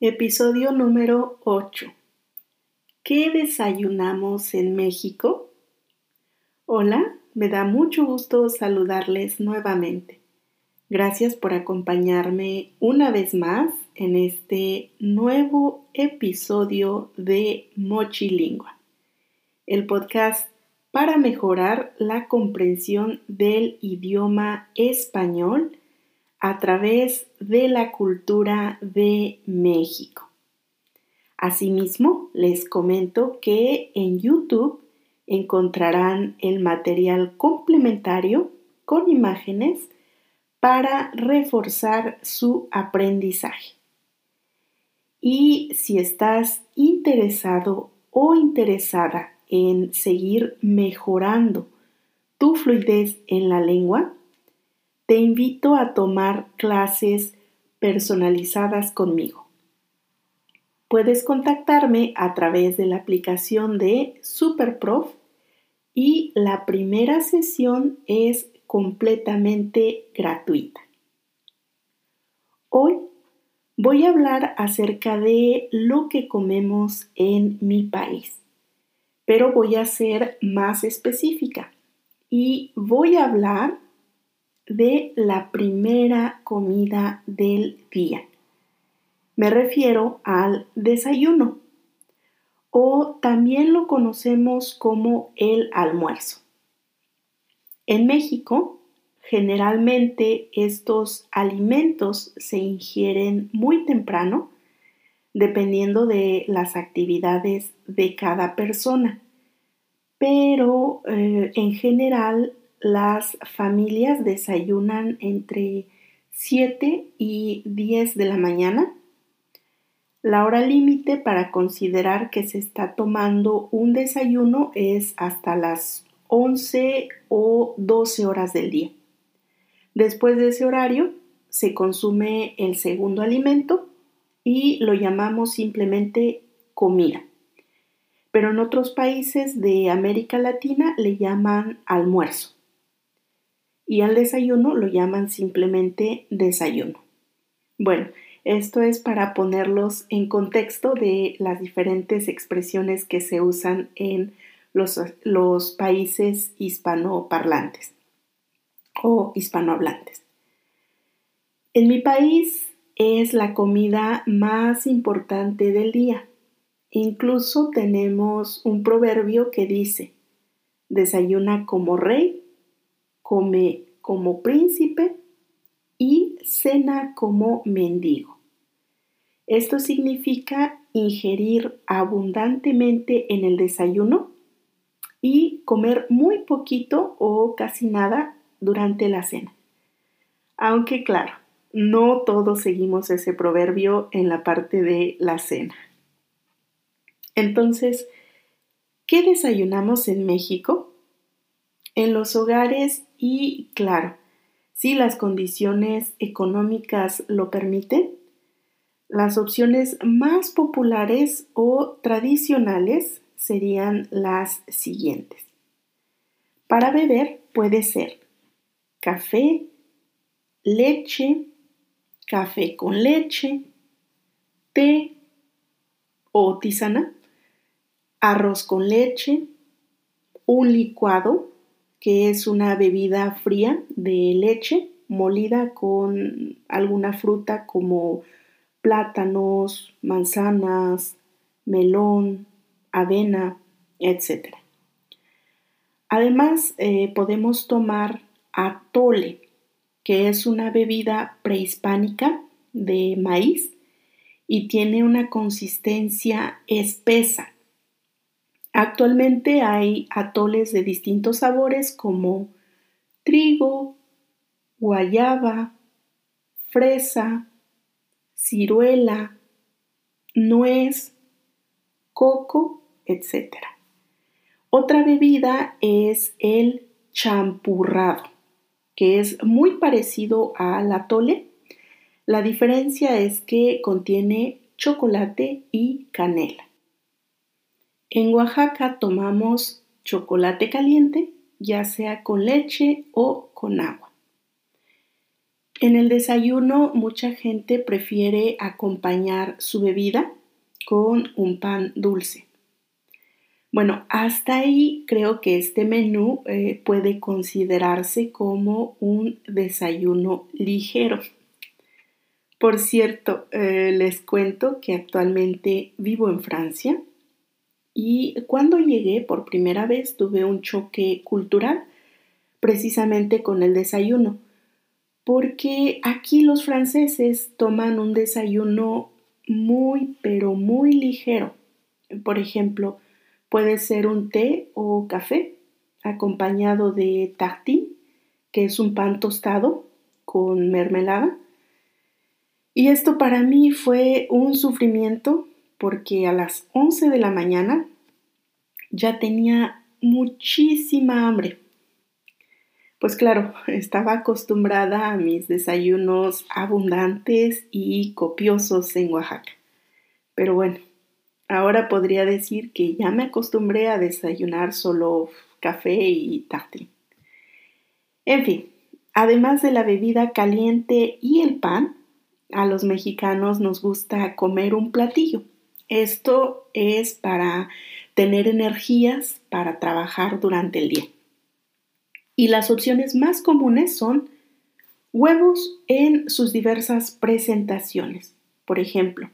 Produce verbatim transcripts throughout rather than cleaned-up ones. Episodio número ocho. ¿Qué desayunamos en México? Hola, me da mucho gusto saludarles nuevamente. Gracias por acompañarme una vez más en este nuevo episodio de Mochilingua, el podcast para mejorar la comprensión del idioma español a través de la cultura de México. Asimismo, les comento que en YouTube encontrarán el material complementario con imágenes para reforzar su aprendizaje. Y si estás interesado o interesada en seguir mejorando tu fluidez en la lengua, te invito a tomar clases personalizadas conmigo. Puedes contactarme a través de la aplicación de Superprof y la primera sesión es completamente gratuita. Hoy voy a hablar acerca de lo que comemos en mi país, pero voy a ser más específica y voy a hablar de la primera comida del día. Me refiero al desayuno, o también lo conocemos como el almuerzo. En México, generalmente estos alimentos se ingieren muy temprano, dependiendo de las actividades de cada persona, pero eh, en general las familias desayunan entre siete y diez de la mañana. La hora límite para considerar que se está tomando un desayuno es hasta las once o doce horas del día. Después de ese horario se consume el segundo alimento y lo llamamos simplemente comida. Pero en otros países de América Latina le llaman almuerzo. Y al desayuno lo llaman simplemente desayuno. Bueno, esto es para ponerlos en contexto de las diferentes expresiones que se usan en los, los países hispanoparlantes o hispanohablantes. En mi país es la comida más importante del día. Incluso tenemos un proverbio que dice: desayuna como rey, come como príncipe y cena como mendigo. Esto significa ingerir abundantemente en el desayuno y comer muy poquito o casi nada durante la cena. Aunque claro, no todos seguimos ese proverbio en la parte de la cena. Entonces, ¿qué desayunamos en México? En los hogares y, claro, si las condiciones económicas lo permiten, las opciones más populares o tradicionales serían las siguientes. Para beber puede ser café, leche, café con leche, té o tisana, arroz con leche, un licuado, que es una bebida fría de leche molida con alguna fruta como plátanos, manzanas, melón, avena, etcétera. Además, eh, podemos tomar atole, que es una bebida prehispánica de maíz y tiene una consistencia espesa. Actualmente hay atoles de distintos sabores como trigo, guayaba, fresa, ciruela, nuez, coco, etcétera. Otra bebida es el champurrado, que es muy parecido al atole. La diferencia es que contiene chocolate y canela. En Oaxaca tomamos chocolate caliente, ya sea con leche o con agua. En el desayuno mucha gente prefiere acompañar su bebida con un pan dulce. Bueno, hasta ahí creo que este menú eh, puede considerarse como un desayuno ligero. Por cierto, eh, les cuento que actualmente vivo en Francia y cuando llegué por primera vez tuve un choque cultural precisamente con el desayuno, porque aquí los franceses toman un desayuno muy, pero muy ligero. Por ejemplo, puede ser un té o café acompañado de tartine, que es un pan tostado con mermelada. Y esto para mí fue un sufrimiento porque a las once de la mañana ya tenía muchísima hambre. Pues claro, estaba acostumbrada a mis desayunos abundantes y copiosos en Oaxaca. Pero bueno. Ahora podría decir que ya me acostumbré a desayunar solo café y tartín. En fin, además de la bebida caliente y el pan, a los mexicanos nos gusta comer un platillo. Esto es para tener energías para trabajar durante el día. Y las opciones más comunes son huevos en sus diversas presentaciones. Por ejemplo,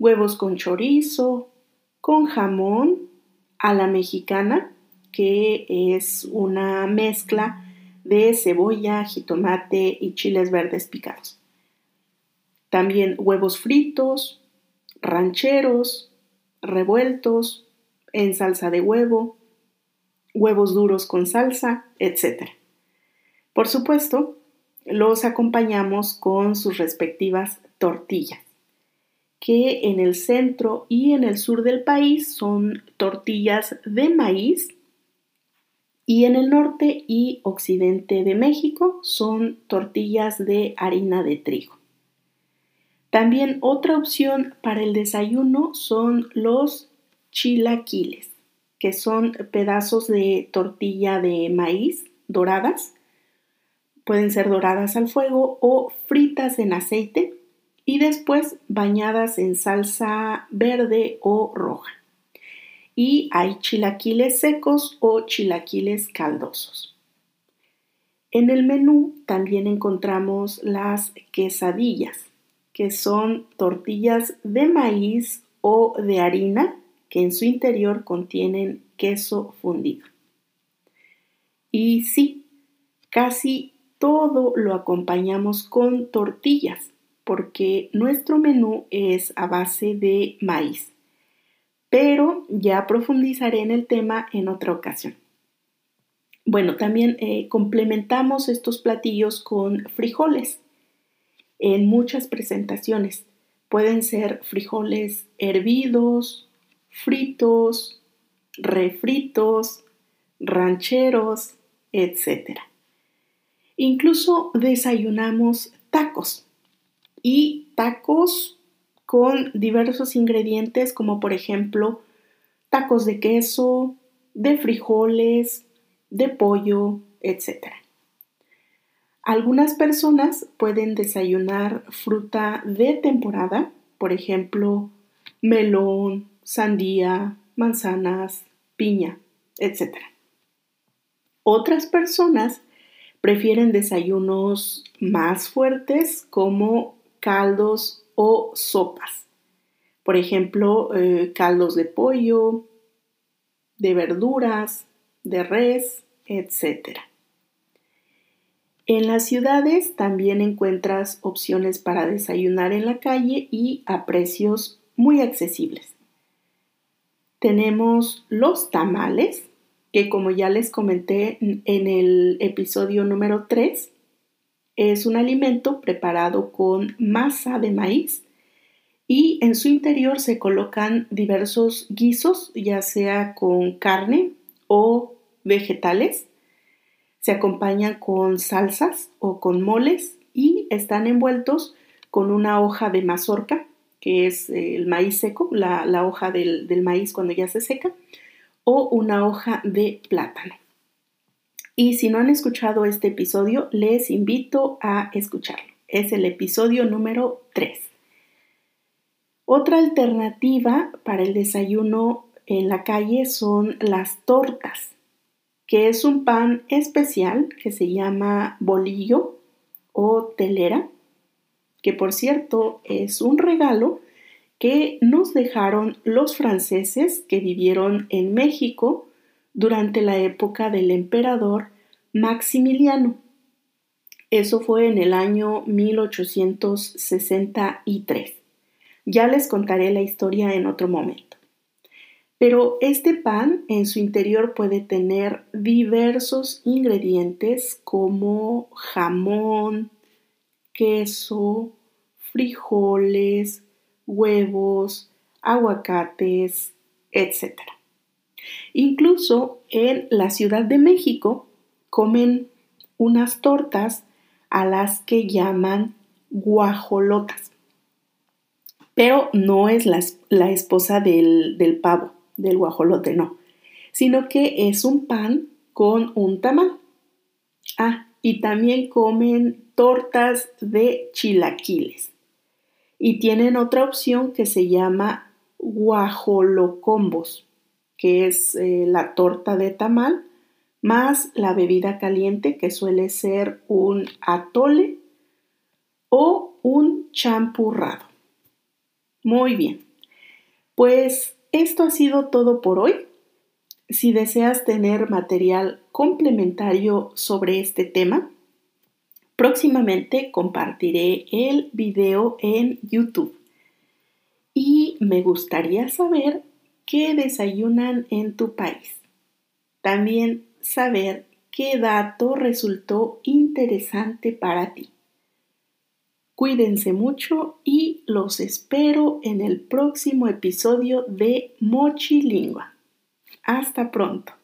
huevos con chorizo, con jamón, a la mexicana, que es una mezcla de cebolla, jitomate y chiles verdes picados. También huevos fritos, rancheros, revueltos, en salsa de huevo, huevos duros con salsa, etcétera. Por supuesto, los acompañamos con sus respectivas tortillas, que en el centro y en el sur del país son tortillas de maíz y en el norte y occidente de México son tortillas de harina de trigo. También otra opción para el desayuno son los chilaquiles, que son pedazos de tortilla de maíz doradas, pueden ser doradas al fuego o fritas en aceite, y después bañadas en salsa verde o roja. Y hay chilaquiles secos o chilaquiles caldosos. En el menú también encontramos las quesadillas, que son tortillas de maíz o de harina que en su interior contienen queso fundido. Y sí, casi todo lo acompañamos con tortillas, porque nuestro menú es a base de maíz, pero ya profundizaré en el tema en otra ocasión. Bueno, también eh, complementamos estos platillos con frijoles en muchas presentaciones. Pueden ser frijoles hervidos, fritos, refritos, rancheros, etcétera. Incluso desayunamos tacos. Y tacos con diversos ingredientes como por ejemplo tacos de queso, de frijoles, de pollo, etcétera. Algunas personas pueden desayunar fruta de temporada, por ejemplo melón, sandía, manzanas, piña, etcétera. Otras personas prefieren desayunos más fuertes como caldos o sopas. Por ejemplo, eh, caldos de pollo, de verduras, de res, etcétera. En las ciudades también encuentras opciones para desayunar en la calle y a precios muy accesibles. Tenemos los tamales, que como ya les comenté en el episodio número tres, es un alimento preparado con masa de maíz y en su interior se colocan diversos guisos, ya sea con carne o vegetales. Se acompañan con salsas o con moles y están envueltos con una hoja de mazorca, que es el maíz seco, la, la hoja del, del maíz cuando ya se seca, o una hoja de plátano. Y si no han escuchado este episodio, les invito a escucharlo. Es el episodio número tres. Otra alternativa para el desayuno en la calle son las tortas, que es un pan especial que se llama bolillo o telera, que por cierto es un regalo que nos dejaron los franceses que vivieron en México durante la época del emperador Maximiliano. Eso fue en el año mil ochocientos sesenta y tres. Ya les contaré la historia en otro momento. Pero este pan en su interior puede tener diversos ingredientes como jamón, queso, frijoles, huevos, aguacates, etcétera. Incluso en la Ciudad de México comen unas tortas a las que llaman guajolotas, pero no es la, la esposa del, del pavo, del guajolote, no, sino que es un pan con un tamal. Ah, y también comen tortas de chilaquiles. Y tienen otra opción que se llama guajolocombos, que es eh, la torta de tamal más la bebida caliente, que suele ser un atole o un champurrado. Muy bien, pues esto ha sido todo por hoy. Si deseas tener material complementario sobre este tema, próximamente compartiré el video en YouTube. Y me gustaría saber qué desayunan en tu país. También saber qué dato resultó interesante para ti. Cuídense mucho y los espero en el próximo episodio de Mochilingua. Hasta pronto.